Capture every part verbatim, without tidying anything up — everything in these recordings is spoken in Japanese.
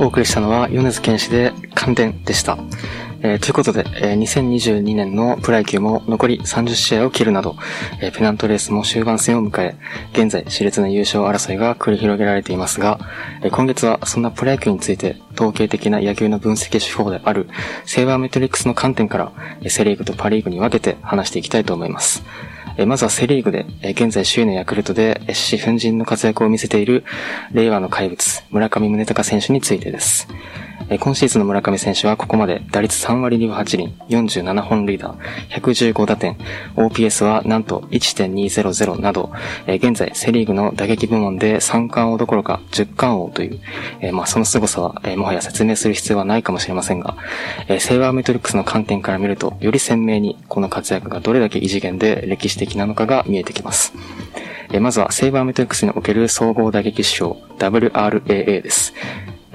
お送りしたのは米津玄師で感電でした。えー、ということで、えー、にせんにじゅうにねんのプロ野球も残りさんじゅっしあいを切るなど、えー、ペナントレースも終盤戦を迎え、現在熾烈な優勝争いが繰り広げられていますが、えー、今月はそんなプロ野球について統計的な野球の分析手法であるセーバーメトリックスの観点から、えー、セリーグとパリーグに分けて話していきたいと思います。えー、まずはセリーグで、えー、現在首位のヤクルトで獅子奮迅の活躍を見せている令和の怪物村上宗隆選手についてです。今シーズンの村上選手はここまで打率さんわりにぶはちりん、よんじゅうななほんるいだ、ひゃくじゅうごだてん、オーピーエス はなんと いってんにぜろぜろ など、現在セリーグの打撃部門でさんかんおうどころかじゅっかんおうという、まあその凄さはもはや説明する必要はないかもしれませんが、セーバーメトリックスの観点から見るとより鮮明にこの活躍がどれだけ異次元で歴史的なのかが見えてきます。まずはセーバーメトリックスにおける総合打撃指標 ダブリューアールエーエー です。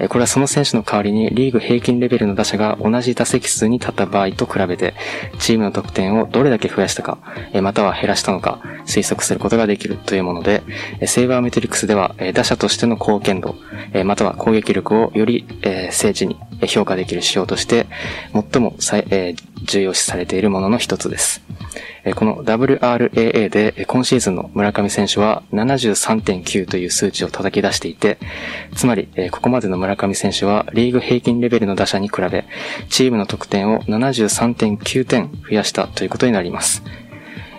これはその選手の代わりにリーグ平均レベルの打者が同じ打席数に立った場合と比べてチームの得点をどれだけ増やしたか、または減らしたのか推測することができるというもので、セーバーメトリックスでは打者としての貢献度、または攻撃力をより精緻に評価できる指標として最も重要視されているものの一つです。この ダブリューアールエーエー で今シーズンの村上選手は ななじゅうさんてんきゅう という数値を叩き出していて、つまりここまでの村上選手はリーグ平均レベルの打者に比べチームの得点を ななじゅうさんてんきゅうてん増やしたということになります。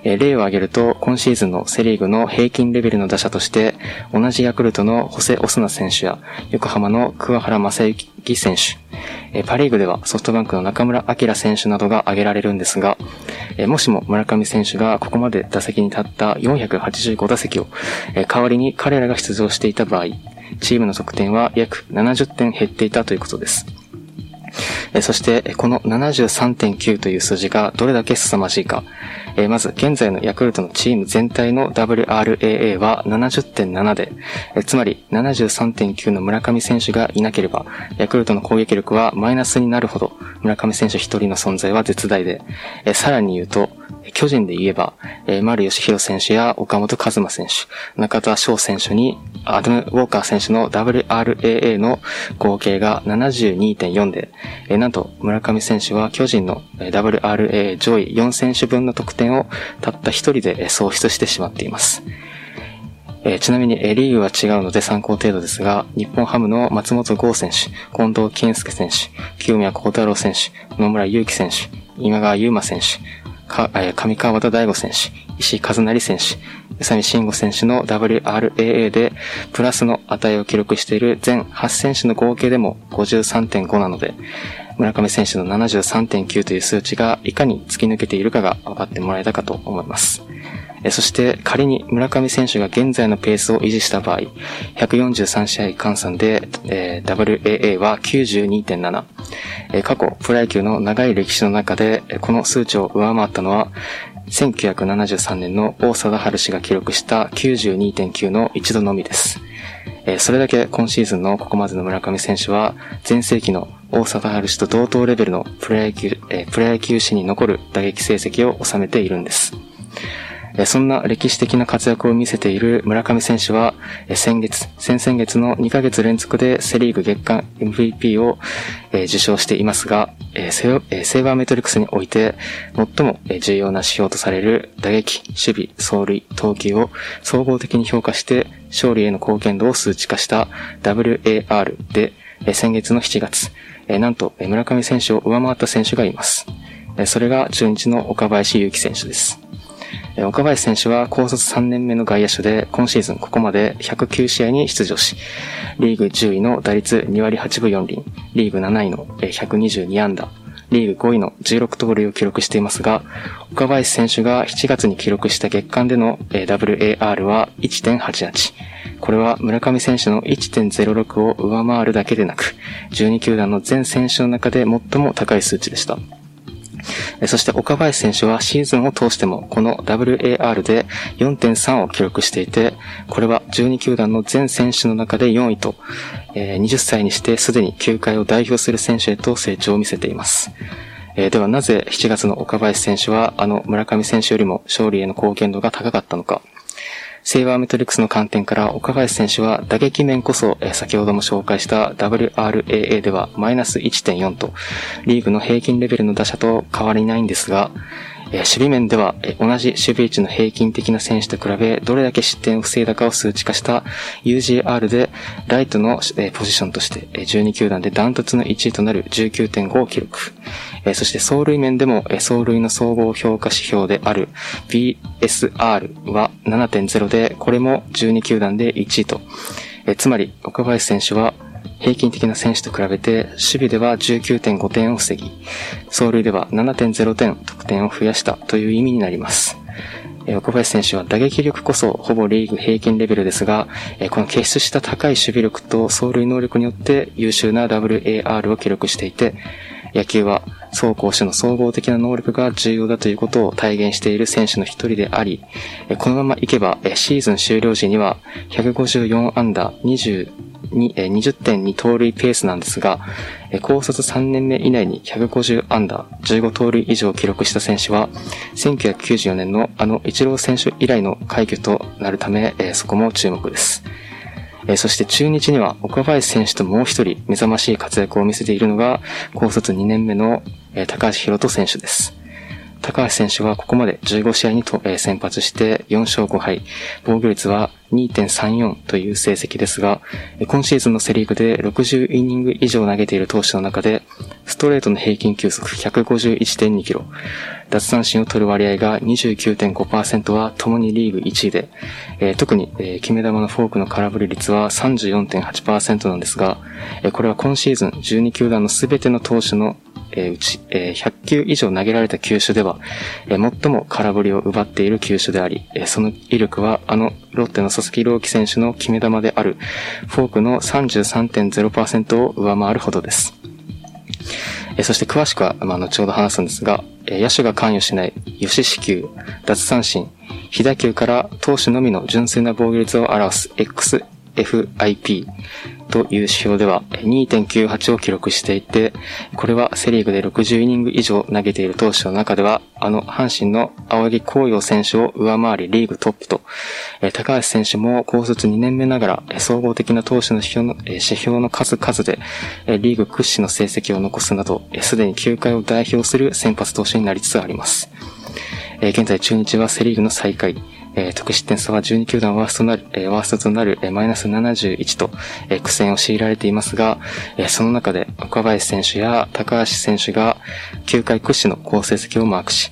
例を挙げると、今シーズンのセリーグの平均レベルの打者として、同じヤクルトのホセ・オスナ選手や、横浜の桑原正幸選手、パリーグではソフトバンクの中村晃選手などが挙げられるんですが、もしも村上選手がここまで打席に立ったよんひゃくはちじゅうごだせきを、代わりに彼らが出場していた場合、チームの得点は約ななじゅってん減っていたということです。そしてこの ななじゅうさんてんきゅう という数字がどれだけ凄まじいか、まず現在のヤクルトのチーム全体の ダブリューアールエーエー は ななじゅってんなな で、つまり ななじゅうさんてんきゅう の村上選手がいなければヤクルトの攻撃力はマイナスになるほど村上選手一人の存在は絶大で、さらに言うと巨人で言えば丸義弘選手や岡本和真選手、中田翔選手にアダム・ウォーカー選手の ダブリューアールエーエー の合計が ななじゅうにてんよん で、なんと村上選手は巨人の ダブリューアールエー 上位よんせんしゅぶんの得点をたった一人で喪失してしまっています。えー、ちなみに、えー、リーグは違うので参考程度ですが、日本ハムの松本剛選手、近藤健介選手、清宮幸太郎選手、野村祐希選手、今川優馬選手、かえー、上川端大吾選手、石井一成選手、宇佐美慎吾選手の ダブリューアールエーエー でプラスの値を記録している全はちせんしゅの合計でも ごじゅうさんてんご なので、村上選手の ななじゅうさんてんきゅう という数値がいかに突き抜けているかが分かってもらえたかと思います。そして仮に村上選手が現在のペースを維持した場合、ひゃくよんじゅうさんしあい換算で、えー、ダブリューエーエー は きゅうじゅうにてんなな、えー、過去プロ野球の長い歴史の中でこの数値を上回ったのはせんきゅうひゃくななじゅうさんねんの王貞治氏が記録した きゅうじゅうにてんきゅう の一度のみです。えー、それだけ今シーズンのここまでの村上選手は前世紀の大貞治氏と同等レベルのプロ野球、えー、プロ野球史に残る打撃成績を収めているんです。そんな歴史的な活躍を見せている村上選手は、先月、先々月のにかげつ連続でセリーグ月間 エムブイピー を受賞していますが、セーバーメトリックスにおいて最も重要な指標とされる打撃、守備、走塁、投球を総合的に評価して勝利への貢献度を数値化した ダブリューエーアール で、先月のしちがつ、なんと村上選手を上回った選手がいます。それが中日の岡林勇希選手です。岡林選手は高卒さんねんめの外野手で、今シーズンここまでひゃくきゅうしあいに出場し、リーグじゅういの打率にわりはちぶよんりん、リーグなないのひゃくにじゅうにあんだ、リーグごいのじゅうろくとうるいを記録していますが、岡林選手がしちがつに記録した月間での ダブリューエーアール は いってんはちはち。これは村上選手の いってんぜろろく を上回るだけでなく、じゅうにきゅうだんの全選手の中で最も高い数値でした。そして岡林選手はシーズンを通してもこの ダブリューエーアール で よんてんさん を記録していて、これはじゅうにきゅうだんの全選手の中でよんいと、はたちにしてすでに球界を代表する選手へと成長を見せています。ではなぜしちがつの岡林選手はあの村上選手よりも勝利への貢献度が高かったのか。セイバーメトリックスの観点から岡林選手は打撃面こそ先ほども紹介した ダブリューアールエーエー ではマイナス いってんよん とリーグの平均レベルの打者と変わりないんですが、守備面では同じ守備位置の平均的な選手と比べどれだけ失点を防いだかを数値化した ユージーアール でライトのポジションとしてじゅうにきゅうだんでダントツのいちいとなる じゅうきゅうてんご を記録、そして走塁面でも走塁の総合評価指標である ビーエスアール は ななてんぜろ でこれもじゅうにきゅうだんでいちいと、つまり岡林選手は平均的な選手と比べて守備では じゅうきゅうてんごてんを防ぎ、走塁では ななてんぜろてん得点を増やしたという意味になります。岡林選手は打撃力こそほぼリーグ平均レベルですが、この結出した高い守備力と走塁能力によって優秀な ダブリューエーアール を記録していて、野球は走攻守の総合的な能力が重要だということを体現している選手の一人であり、このままいけばシーズン終了時にはひゃくごじゅうよんアンダー にじゅうてんに 盗塁ペースなんですが、高卒さんねんめ以内にひゃくごじゅうアンダー じゅうごとうるい以上を記録した選手はせんきゅうひゃくきゅうじゅうよねんのあのイチロー選手以来の快挙となるため、そこも注目です。そして中日には岡林選手ともう一人目覚ましい活躍を見せているのが高卒にねんめの高橋宏斗選手です。高橋選手はここまでじゅうごしあいに先発してよんしょうごはい、防御率は にてんさんよん という成績ですが、今シーズンのセリーグでろくじゅうイニング以上投げている投手の中でストレートの平均球速 ひゃくごじゅういってんにキロ、奪三振を取る割合が にじゅうきゅうてんごパーセント は共にリーグいちいで、えー、特に、えー、決め球のフォークの空振り率は さんじゅうよんてんはちパーセント なんですが、えー、これは今シーズンじゅうにきゅうだんのすべての投手の、えー、うち、えー、ひゃっきゅういじょう投げられた球種では、えー、最も空振りを奪っている球種であり、えー、その威力はあのロッテの佐々木朗希選手の決め球であるフォークの さんじゅうさんてんぜろパーセント を上回るほどです。そして詳しくは、まあ、後ほど話すんですが、野手が関与しない与四死球、奪三振、被打球から投手のみの純粋な防御率を表す エックスエフアイピー という指標では にてんきゅうはち を記録していて、これはセリーグでろくじゅうイニング以上投げている投手の中ではあの阪神の青柳晃洋選手を上回りリーグトップと、高橋選手も高卒にねんめながら総合的な投手の指標の、指標の数々でリーグ屈指の成績を残すなど、すでに球界を代表する先発投手になりつつあります。現在中日はセリーグの最下位、得失点差はじゅうにきゅうだんワーストなる、ワーストとなるマイナスななじゅういちと苦戦を強いられていますが、その中で岡林選手や高橋選手が球界屈指の好成績をマークし、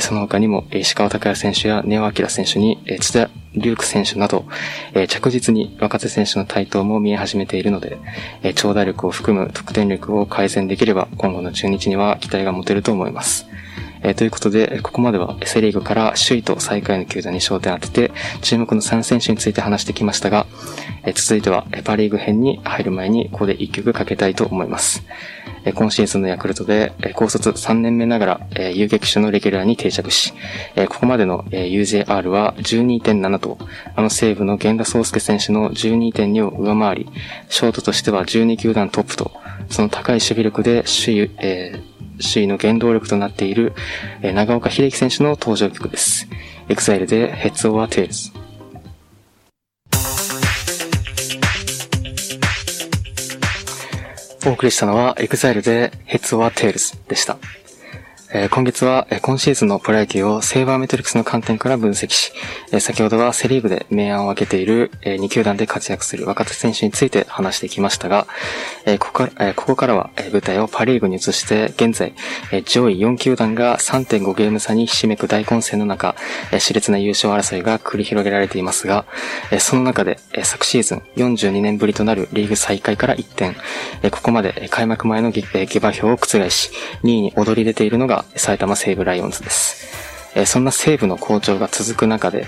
その他にも石川昂弥選手や根尾昂選手に津田龍空選手など、着実に若手選手の台頭も見え始めているので、長打力を含む得点力を改善できれば今後の中日には期待が持てると思います。えー、ということで、ここまではセリーグから首位と最下位の球団に焦点を当てて、注目のさんせんしゅについて話してきましたが、えー、続いてはパリーグ編に入る前にここでいっきょくかけたいと思います。えー、今シーズンのヤクルトで、えー、高卒さんねんめながら、えー、遊撃手のレギュラーに定着し、えー、ここまでの、えー、ユージェーアール は じゅうにてんなな と、あの西武の源田壮亮選手の じゅうにてんに を上回り、ショートとしてはじゅうにきゅうだんトップと、その高い守備力で首位、えー首位の原動力となっている長岡秀樹選手の登場曲です。 エグザイル で Heads over Tails。お送りしたのは エグザイル で Heads over Tails でした。今月は今シーズンのプロ野球をセイバーメトリックスの観点から分析し、先ほどはセリーグで明暗を分けているに球団で活躍する若手選手について話してきましたが、ここからは舞台をパリーグに移して、現在上位よんきゅうだんが さんてんごゲーム差にひしめく大混戦の中、熾烈な優勝争いが繰り広げられていますが、その中で昨シーズンよんじゅうにねんぶりとなるリーグ最下位から一転、ここまで開幕前の下馬評を覆しにいに躍り出ているのが埼玉西武ライオンズです。そんな西武の好調が続く中で、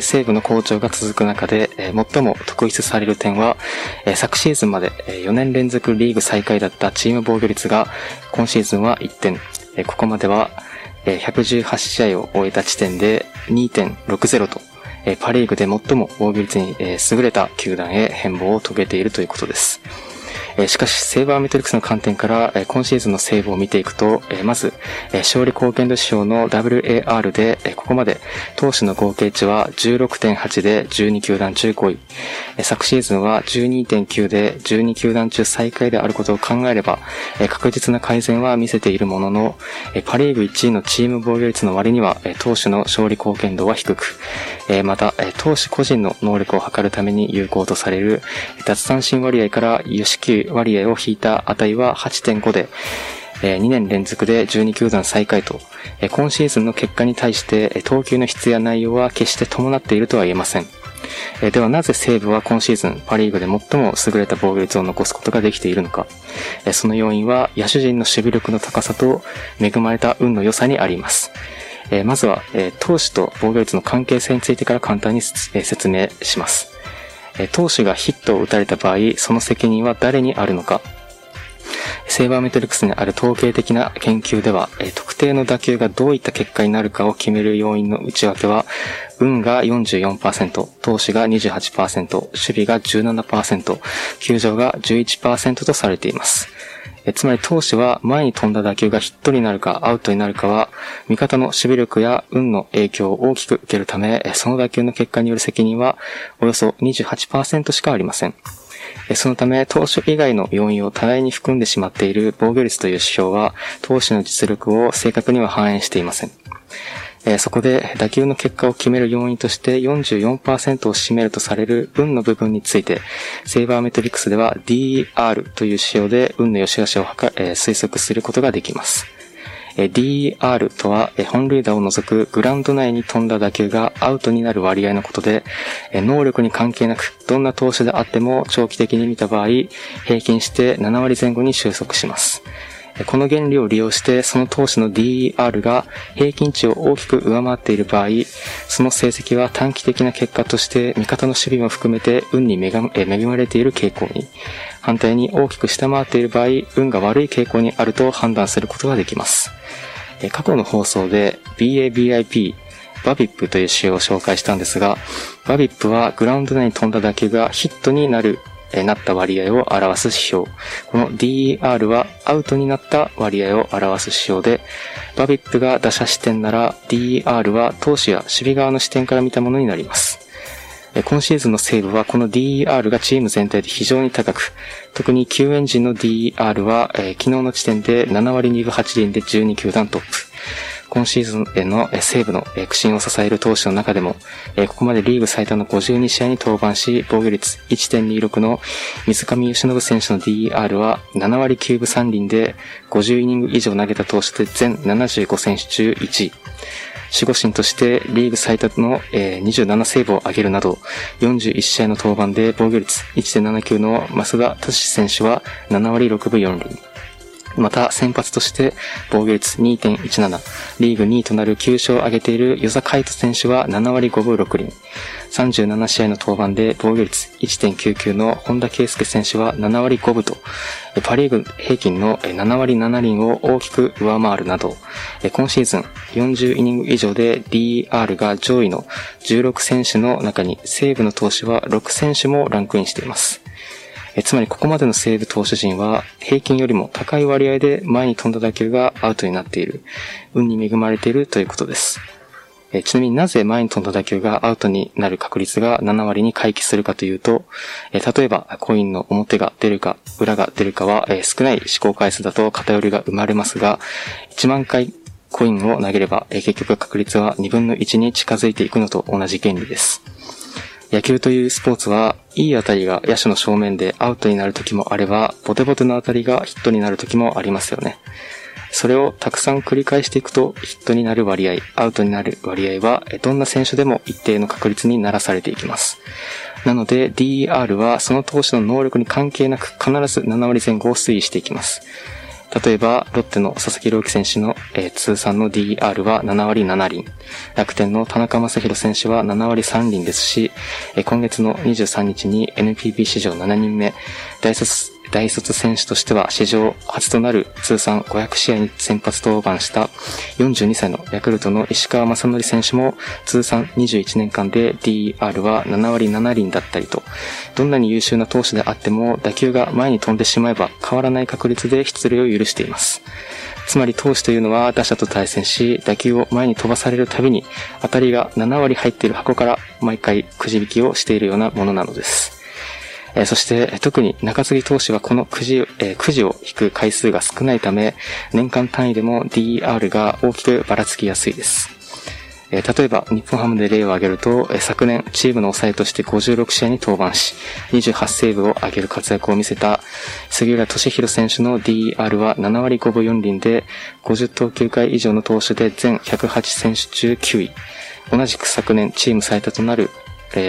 西武の好調が続く中で最も特筆される点は、昨シーズンまでよねんれんぞくリーグ最下位だったチーム防御率が今シーズンは一点、ここまではひゃくじゅうはちしあいを終えた地点で にてんろくぜろ と、パリーグで最も防御率に優れた球団へ変貌を遂げているということです。えー、しかし、セーバーメトリックスの観点から、えー、今シーズンのセーブを見ていくと、えー、まず、えー、勝利貢献度指標の ダブリューエーアール で、えー、ここまで投手の合計値は じゅうろくてんはち でじゅうに球団中ごい、えー、昨シーズンは じゅうにてんきゅう でじゅうに球団中最下位であることを考えれば、えー、確実な改善は見せているものの、えー、パリーグいちいのチーム防御率の割には、えー、投手の勝利貢献度は低く、えー、また、えー、投手個人の能力を測るために有効とされる脱三振割合から四死球割合を引いた値は はちてんご で、にねん連続でじゅうに球団最下位と、今シーズンの結果に対して投球の質や内容は決して伴っているとは言えません。ではなぜ西武は今シーズンパリーグで最も優れた防御率を残すことができているのか。その要因は野手陣の守備力の高さと恵まれた運の良さにあります。まずは投手と防御率の関係性についてから簡単に説明します。投手がヒットを打たれた場合、その責任は誰にあるのか。セーバーメトリックスにある統計的な研究では、特定の打球がどういった結果になるかを決める要因の内訳は、運が よんじゅうよんパーセント、投手が にじゅうはちパーセント、守備が じゅうななパーセント、球場が じゅういちパーセント とされています。つまり投手は前に飛んだ打球がヒットになるかアウトになるかは味方の守備力や運の影響を大きく受けるため、その打球の結果による責任はおよそ にじゅうはちパーセント しかありません。そのため投手以外の要因を多大に含んでしまっている防御率という指標は投手の実力を正確には反映していません。そこで打球の結果を決める要因として よんじゅうよんパーセント を占めるとされる運の部分について、セーバーメトリックスでは ディーイーアール という指標で運の良し悪しを推測することができます。ディーイーアール とは本塁打を除くグラウンド内に飛んだ打球がアウトになる割合のことで、能力に関係なくどんな投手であっても長期的に見た場合、平均してななわりぜん後に収束します。この原理を利用して、その投手の ディーイーアール が平均値を大きく上回っている場合、その成績は短期的な結果として、味方の守備も含めて運に恵まれている傾向に、反対に大きく下回っている場合、運が悪い傾向にあると判断することができます。過去の放送で ビーエービーアイピー、バビップという指標を紹介したんですが、バビップはグラウンド内に飛んだ打球がヒットになるなった割合を表す指標。この ディーイーアール はアウトになった割合を表す指標で、バビップが打者視点なら ディーイーアール は投手や守備側の視点から見たものになります。今シーズンの西武はこの ディーイーアール がチーム全体で非常に高く、特に救援陣の ディーイーアール は昨日の時点でななわりにぶはちりんでじゅうに球団トップ。今シーズンの西武の苦心を支える投手の中でも、ここまでリーグ最多のごじゅうに試合に登板し、防御率 いちてんにろく の水上由伸選手の ディーイーアール はななわりきゅうぶさんりんでごじゅうイニング以上投げた投手で全ななじゅうごせんしゅ中いちい。守護神としてリーグ最多のにじゅうななセーブを挙げるなど、よんじゅういちしあいの登板で防御率 いちてんななきゅう の増田達史選手はななわりろくぶよんりん。また先発として防御率 にてんいちなな、リーグにいとなるきゅうしょうを挙げている與座海人選手はななわりごぶろくりん、さんじゅうななしあいの登板で防御率 いちてんきゅうきゅう の本田圭佑選手はななわりごぶと、パリーグ平均のななわりななりんを大きく上回るなど、今シーズンよんじゅうイニング以上で ディーイーアール が上位のじゅうろくせんしゅの中に西武の投手はろくせんしゅもランクインしています。えつまりここまでの西武投手陣は平均よりも高い割合で前に飛んだ打球がアウトになっている、運に恵まれているということです。えちなみになぜ前に飛んだ打球がアウトになる確率がなな割に回帰するかというと、え例えばコインの表が出るか裏が出るかは、え少ない試行回数だと偏りが生まれますが、いちまんかいコインを投げれば、え結局確率はにぶんのいちに近づいていくのと同じ原理です。野球というスポーツは、いい当たりが野手の正面でアウトになる時もあれば、ボテボテの当たりがヒットになる時もありますよね。それをたくさん繰り返していくと、ヒットになる割合、アウトになる割合は、どんな選手でも一定の確率にならされていきます。なので ディーイーアール はその投手の能力に関係なく必ずななわりぜん後を推移していきます。例えば、ロッテの佐々木朗希選手の、えー、通算の ディーイーアール はななわりななりん。楽天の田中将大選手はななわりさんりんですし、えー、今月のにじゅうさんにちに エヌピービー 史上ななにんめ、大卒、大卒選手としては史上初となる通算ごひゃく試合に先発登板したよんじゅうにさいのヤクルトの石川雅規選手も通算にじゅういちねんかんで ディーアール はななわりななりんだったりと、どんなに優秀な投手であっても打球が前に飛んでしまえば変わらない確率で出塁を許しています。つまり投手というのは打者と対戦し、打球を前に飛ばされるたびに当たりがななわり入っている箱から毎回くじ引きをしているようなものなのです。えそして特に中継ぎ投手はこのくじ、えー、くじを引く回数が少ないため、年間単位でも ディーアール が大きくばらつきやすいです。えー、例えば日本ハムで例を挙げると、えー、昨年チームの抑えとしてごじゅうろくしあいに登板しにじゅうはちセーブを挙げる活躍を見せた杉浦俊博選手の ディーアール はななわりごぶよんりんでごじゅうとうきゅうかい以上の投手で全ひゃくはちせんしゅ中きゅうい、同じく昨年チーム最多となる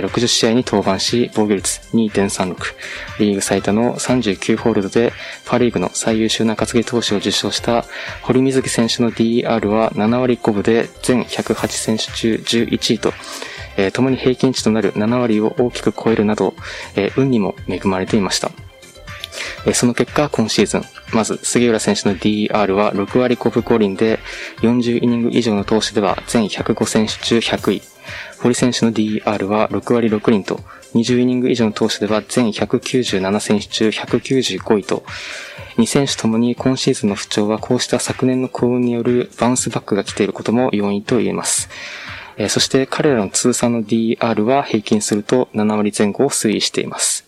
ろくじゅうしあいに登板し防御率 にてんさんろく、 リーグ最多のさんじゅうきゅうホールドでパ・リーグの最優秀中継ぎ投手を受賞した堀瑞樹選手の ディーアール はななわりごぶで全ひゃくはちせんしゅ中じゅういちいと、えー、共に平均値となるななわりを大きく超えるなど、えー、運にも恵まれていました。えー、その結果今シーズンまず杉浦選手の ディーアール はろくわりごぶごりんでよんじゅうイニング以上の投手では全ひゃくごせんしゅ中ひゃくい、堀選手の ディーアール はろくわりろくりんとにじゅうイニング以上の投手では全ひゃくきゅうじゅうななせんしゅ中ひゃくきゅうじゅうごいと、に選手ともに今シーズンの不調はこうした昨年の幸運によるバウンスバックが来ていることも要因と言えます。えー、そして彼らの通算の ディーアール は平均するとななわりぜん後を推移しています。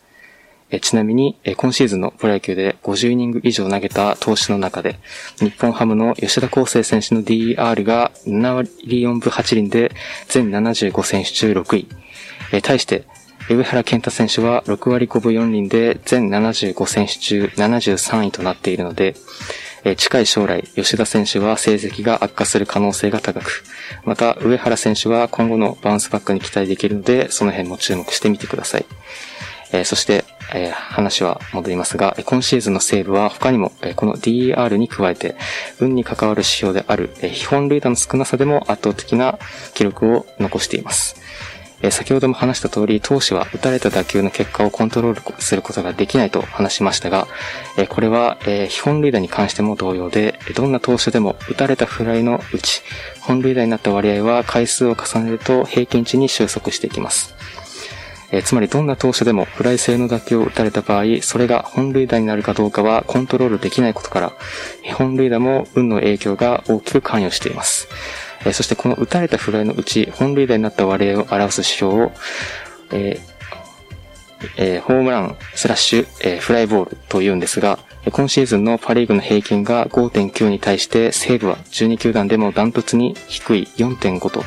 えちなみに、え今シーズンのプロ野球でごじゅうイニング以上投げた投手の中で、日本ハムの吉田康生選手の ディーアール がななわりよんぶはちりんで全ななじゅうごせんしゅ中ろくい。え対して、上原健太選手はろくわりごぶよんりんで全ななじゅうごせんしゅ中ななじゅうさんいとなっているので、え近い将来、吉田選手は成績が悪化する可能性が高く、また上原選手は今後のバウンスバックに期待できるので、その辺も注目してみてください。えー、そして、えー、話は戻りますが、今シーズンの西武は他にも、えー、この ディーアール に加えて運に関わる指標である、えー、被本塁打の少なさでも圧倒的な記録を残しています。えー、先ほども話した通り、投手は打たれた打球の結果をコントロールすることができないと話しましたが、えー、これは、えー、被本塁打に関しても同様で、どんな投手でも打たれたフライのうち本塁打になった割合は回数を重ねると平均値に収束していきます。えー、つまりどんな投手でもフライ性の打球を打たれた場合、それが本塁打になるかどうかはコントロールできないことから、本塁打も運の影響が大きく関与しています。えー、そしてこの打たれたフライのうち本塁打になった割合を表す指標を、えーえー、ホームランスラッシュ、えー、フライボールというんですが、今シーズンのパ・リーグの平均が ごてんきゅう に対して西武はじゅうにきゅうだんでもダントツに低い よんてんご と、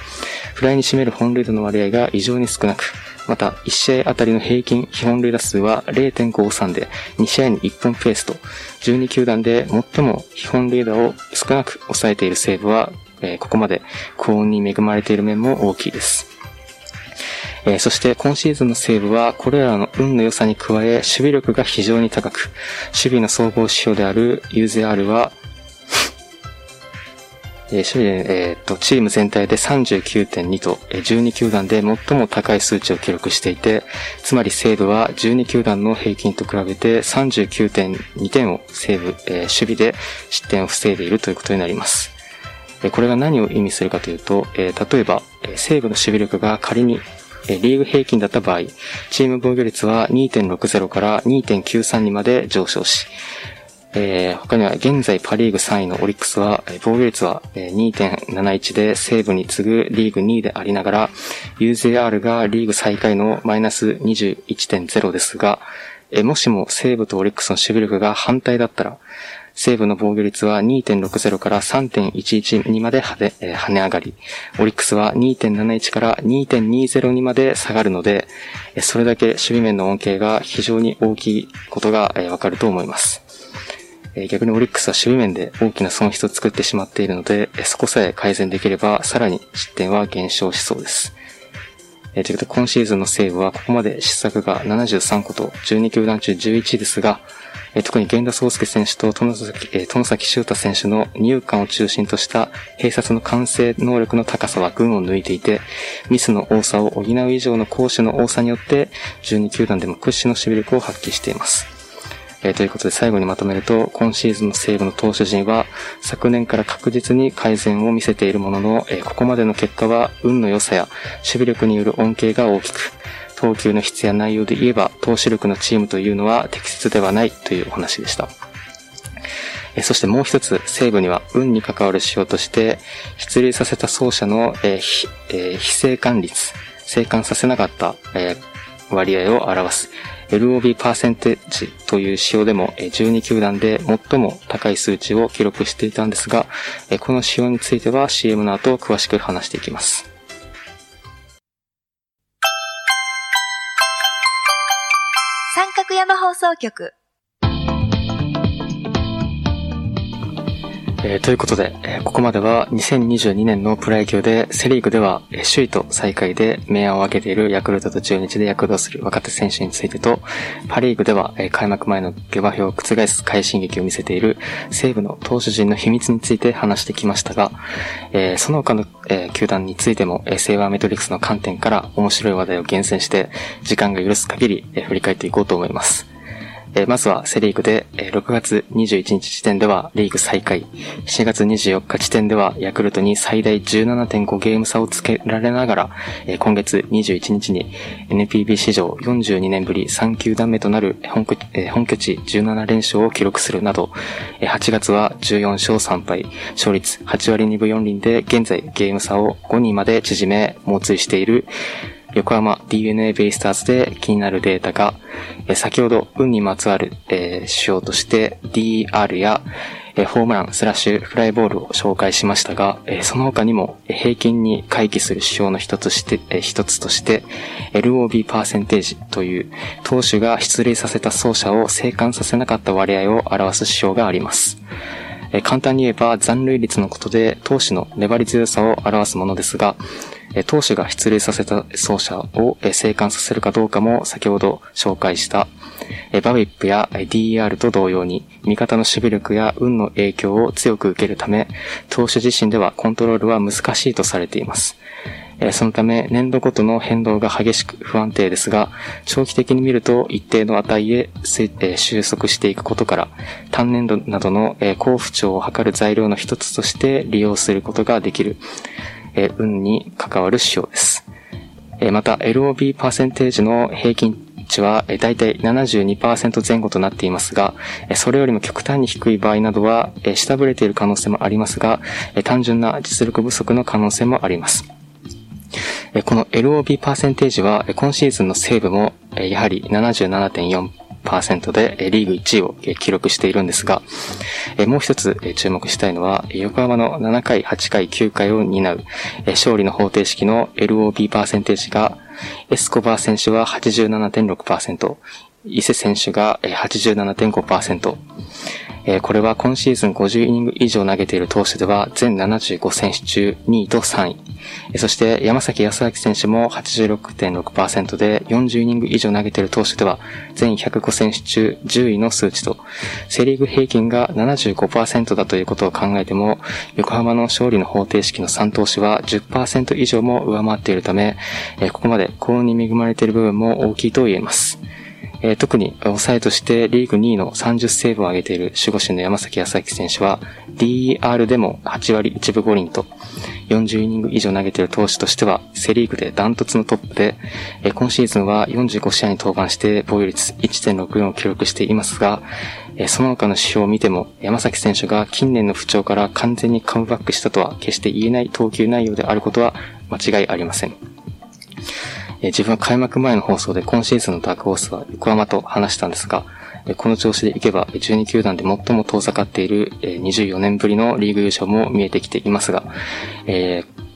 フライに占める本塁打の割合が異常に少なく、またいち試合あたりの平均被本塁打数は れいてんごさん でに試合にいっぽんペースと、じゅうにきゅうだんで最も被本塁打を少なく抑えている西武は、えー、ここまで幸運に恵まれている面も大きいです。えー、そして今シーズンの西武はこれらの運の良さに加え守備力が非常に高く、守備の総合指標である ユーゼーアール はえー、守備で、えー、っとチーム全体で さんじゅうきゅうてんに と、えー、じゅうにきゅうだんで最も高い数値を記録していて、つまり西武はじゅうにきゅうだんの平均と比べて さんじゅうきゅうてんにてんを西武、えー、守備で失点を防いでいるということになります。えー、これが何を意味するかというと、えー、例えば、えー、西武の守備力が仮にリーグ平均だった場合、チーム防御率は にてんろくゼロ から にてんきゅうさん にまで上昇し、えー、他には現在パリーグさんいのオリックスは防御率は にてんなないち で西武に次ぐリーグにいでありながら、 ユーゼーアール がリーグ最下位のマイナス にじゅういちてんゼロ ですが、えー、もしも西武とオリックスの守備力が反対だったら、西武の防御率は にてんろくゼロ から さんてんいちいち にまで跳ね上がり、オリックスは にてんなないち から にてんにゼロ にまで下がるので、それだけ守備面の恩恵が非常に大きいことがわかると思います。逆にオリックスは守備面で大きな損失を作ってしまっているので、そこさえ改善できればさらに失点は減少しそうです。えー、ということで今シーズンの西武はここまで失策がななじゅうさん個とじゅうにきゅうだんちゅうじゅういちいですが、えー、特に源田壮亮選手と殿崎、えー、殿崎修太選手の二遊間を中心とした併殺の完成能力の高さは群を抜いていて、ミスの多さを補う以上の攻守の多さによってじゅうにきゅうだんでも屈指の守備力を発揮しています。えー、ということで最後にまとめると、今シーズンの西武の投手陣は昨年から確実に改善を見せているものの、えー、ここまでの結果は運の良さや守備力による恩恵が大きく、投球の質や内容で言えば投手力のチームというのは適切ではないというお話でした。そしてもう一つ、西武には運に関わる指標として出塁させた走者の、えーひえー、非生還率、生還させなかった、えー、割合を表す エルオービー パーセンテージという指標でもじゅうに球団で最も高い数値を記録していたんですが、この指標については シーエム の後詳しく話していきます。三角山放送局、えー、ということで、えー、ここまではにせんにじゅうにねんのプロ野球でセリーグでは、えー、首位と最下位で明暗を分けているヤクルトと中日で躍動する若手選手についてと、パリーグでは、えー、開幕前の下馬評を覆す快進撃を見せている西武の投手陣の秘密について話してきましたが、えー、その他の、えー、球団についても、えー、セイバーメトリックスの観点から面白い話題を厳選して時間が許す限り、えー、振り返っていこうと思います。まずはセリーグでろくがつにじゅういちにち時点ではリーグ最下位、しちがつにじゅうよっか時点ではヤクルトに最大 じゅうななてんご ゲーム差をつけられながら、今月にじゅういちにちに エヌピービー 史上よんじゅうにねんぶりさん球団目となる本拠地じゅうななれんしょうを記録するなど、はちがつはじゅうよんしょうさんぱい、勝率はちわりにぶよんりんで現在ゲーム差をごにまで縮め猛追している横浜 ディーエヌエー ベイスターズで気になるデータが、え先ほど運にまつわる、えー、指標として ディーアール や、えー、ホームランスラッシュフライボールを紹介しましたが、えー、その他にも平均に回帰する指標の一つして、えー、一つとして エルオービー パーセンテージという投手が出塁させた走者を生還させなかった割合を表す指標があります。えー、簡単に言えば残塁率のことで投手の粘り強さを表すものですが、投手が出塁させた走者を生還させるかどうかも先ほど紹介したバビップや ディーアール と同様に味方の守備力や運の影響を強く受けるため、投手自身ではコントロールは難しいとされています。そのため年度ごとの変動が激しく不安定ですが、長期的に見ると一定の値へ収束していくことから、単年度などの好不調を図る材料の一つとして利用することができる運に関わる指標です。また エルオービー パーセンテージの平均値はだいたい ななじゅうにパーセント 前後となっていますが、それよりも極端に低い場合などは下振れている可能性もありますが、単純な実力不足の可能性もあります。この エルオービー パーセンテージは今シーズンの西武もやはり ななじゅうななてんよんパーセント でリーグいちいを記録しているんですが、もう一つ注目したいのは横浜のななかい、はちかい、きゅうかいを担う勝利の方程式の エルオービー パーセンテージが、エスコバー選手は はちじゅうななてんろくパーセント、伊勢選手が はちじゅうななてんごパーセント、これは今シーズンごじゅうイニング以上投げている投手では全ななじゅうごせんしゅ中にいとさんい、そして山崎康明選手も はちじゅうろくてんろくパーセント でよんじゅうイニング以上投げている投手では全ひゃくごせんしゅ中じゅういの数値と、セリーグ平均が ななじゅうごパーセント だということを考えても、横浜の勝利の方程式のさん投手は じゅっパーセント 以上も上回っているため、ここまで幸運に恵まれている部分も大きいと言えます。えー、特に抑えとしてリーグにいのさんじゅっセーブを挙げている守護神の山崎康明選手は ディーアール でもはちわりいちぶごりんとよんじゅうイニング以上投げている投手としてはセリーグでダントツのトップで、えー、今シーズンはよんじゅうごしあいに登板して防御率 いってんろくよん を記録していますが、えー、その他の指標を見ても山崎選手が近年の不調から完全にカムバックしたとは決して言えない投球内容であることは間違いありません。自分は開幕前の放送で今シーズンのダークホースは横浜と話したんですが、この調子でいけばじゅうに球団で最も遠ざかっているにじゅうよねんぶりのリーグ優勝も見えてきていますが、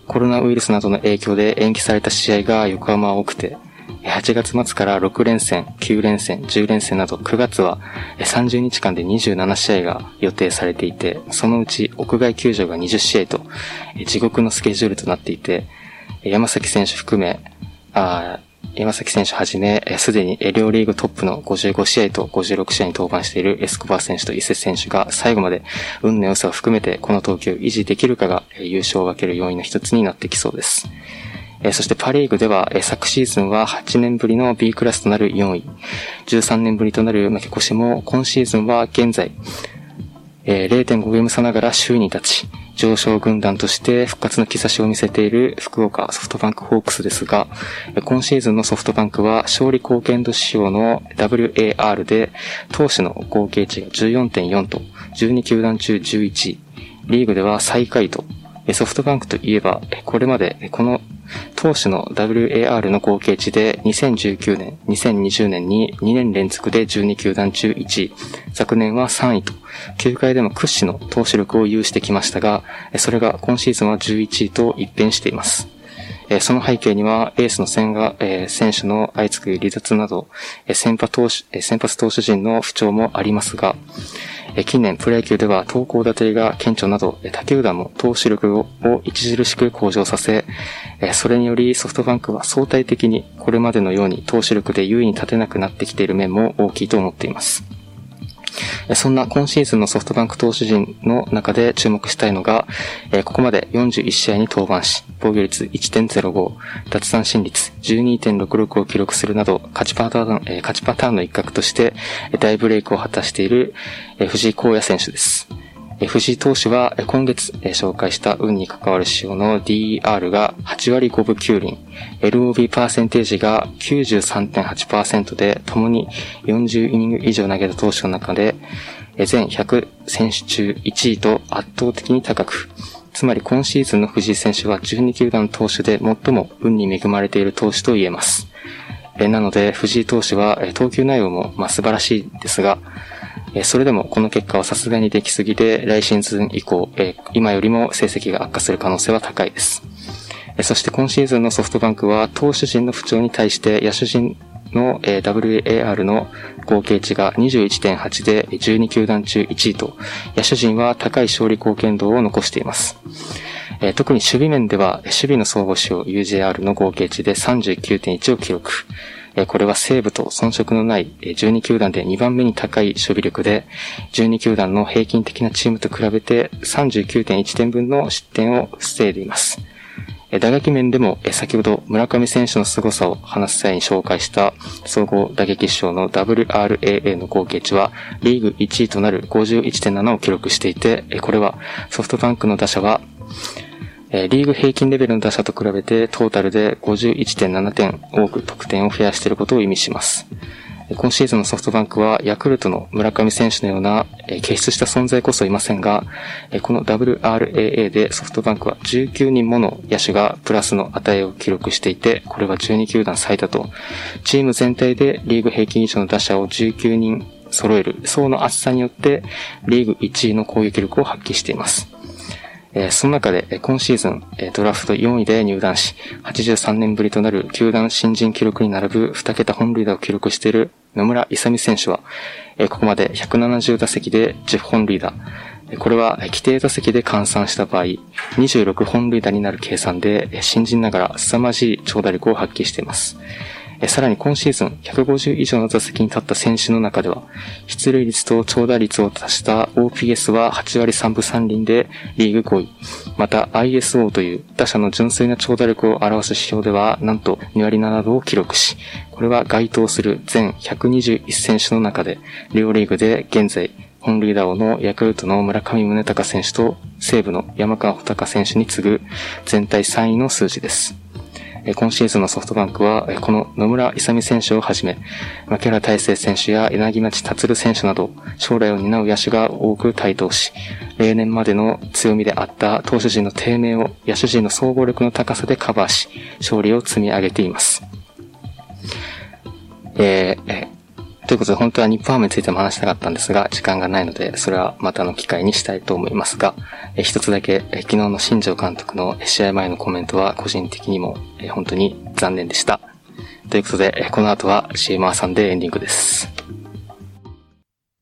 コロナウイルスなどの影響で延期された試合が横浜は多くて、はちがつまつからろくれんせん、きゅうれんせん、じゅうれんせんなどくがつはさんじゅうにちかんでにじゅうななしあいが予定されていて、そのうち屋外球場がにじゅっしあいと地獄のスケジュールとなっていて、山崎選手含めあ山崎選手はじめ、すでに両リーグトップのごじゅうごしあいとごじゅうろくしあいに登板しているエスコバー選手と伊勢選手が最後まで運の良さを含めてこの投球を維持できるかが優勝を分ける要因の一つになってきそうです。そしてパ・リーグでは昨シーズンははちねんぶりの B クラスとなるよんい、じゅうさんねんぶりとなる負け越しも今シーズンは現在 れいてんご ゲーム差ながら首位に立ち、上昇軍団として復活の兆しを見せている福岡ソフトバンクホークスですが、今シーズンのソフトバンクは勝利貢献度指標の ダブリューエーアール で投手の合計値が じゅうよんてんよん とじゅうにきゅうだんちゅうじゅういちい、リーグでは最下位と、ソフトバンクといえばこれまでこの投手の ダブリューエーアール の合計値でにせんじゅうきゅうねん、にせんにじゅうねんににねん連続でじゅうにきゅうだんちゅういちい、昨年はさんいと球界でも屈指の投手力を有してきましたが、それが今シーズンはじゅういちいと一変しています。その背景にはエースの千賀選手の相次ぐ離脱など先発投手、先発投手陣の不調もありますが、近年プロ野球では投高打低が顕著など他球団も投手力を著しく向上させ、それによりソフトバンクは相対的にこれまでのように投手力で優位に立てなくなってきている面も大きいと思っています。そんな今シーズンのソフトバンク投手陣の中で注目したいのが、ここまでよんじゅういちしあいに登板し、防御率 いちてんぜろご、奪三振率 じゅうにてんろくろく を記録するなど、勝ちパターン、勝ちパターンの一角として大ブレイクを果たしている藤井光也選手です。藤井投手は今月紹介した運に関わる指標の ディーイーアール がはちわりごぶきゅうりん、エルオービー パーセンテージが きゅうじゅうさんてんはちパーセント で、共によんじゅうイニング以上投げた投手の中で全ひゃくせんしゅ中いちいと圧倒的に高く、つまり今シーズンの藤井選手はじゅうにきゅうだん投手で最も運に恵まれている投手と言えます。なので藤井投手は投球内容もまあ素晴らしいですが、それでもこの結果はさすがにできすぎで、来シーズン以降、今よりも成績が悪化する可能性は高いです。そして今シーズンのソフトバンクは投手陣の不調に対して野手陣の ダブリューエーアール の合計値が にじゅういちてんはち でじゅうにきゅうだんちゅういちいと、野手陣は高い勝利貢献度を残しています。特に守備面では守備の総合指標 ユージェーアール の合計値で さんじゅうきゅうてんいち を記録。これは西武と遜色のないじゅうにきゅうだんでにばんめに高い守備力で、じゅうにきゅうだんの平均的なチームと比べて さんじゅうきゅうてんいちてんぶんの失点を防いでいます。打撃面でも先ほど村上選手の凄さを話す際に紹介した総合打撃指標の ダブリューアールエーエー の合計値はリーグいちいとなる ごじゅういちてんなな を記録していて、これはソフトバンクの打者はリーグ平均レベルの打者と比べてトータルで ごじゅういちてんななてん多く得点を増やしていることを意味します。今シーズンのソフトバンクはヤクルトの村上選手のような傑出した存在こそいませんが、この ダブリューアールエーエー でソフトバンクはじゅうきゅうにんもの野手がプラスの値を記録していて、これはじゅうにきゅうだん最多と、チーム全体でリーグ平均以上の打者をじゅうきゅうにん揃える層の厚さによってリーグいちいの攻撃力を発揮しています。その中で今シーズンドラフトよんいで入団し、はちじゅうさんねんぶりとなる球団新人記録に並ぶふたけた本塁打を記録している野村勇選手は、ここまでひゃくななじゅうだせきでじゅっぽんるいだ、これは規定打席で換算した場合にじゅうろくほんるいだになる計算で、新人ながら凄まじい長打力を発揮しています。さらに今シーズンひゃくごじゅういじょうの打席に立った選手の中では、出塁率と長打率を足した オーピーエス ははちわりさんぶさんりんでリーグごい、また アイエスオー という打者の純粋な長打力を表す指標ではなんとにわりななぶを記録し、これは該当する全ひゃくにじゅういちせんしゅの中で両リーグで現在本塁打王のヤクルトの村上宗隆選手と西武の山川穂高選手に次ぐ全体さんいの数字です。今シーズンのソフトバンクはこの野村勇選手をはじめ、牧原大成選手や柳町達選手など将来を担う野手が多く台頭し、例年までの強みであった投手陣の低迷を野手陣の総合力の高さでカバーし、勝利を積み上げています。えー、ということで、本当は日本ハムについても話したかったんですが、時間がないのでそれはまたの機会にしたいと思いますが、え一つだけ、え昨日の新庄監督の試合前のコメントは個人的にもえ本当に残念でした。ということで、えこの後は シーエム 挟んでエンディングです。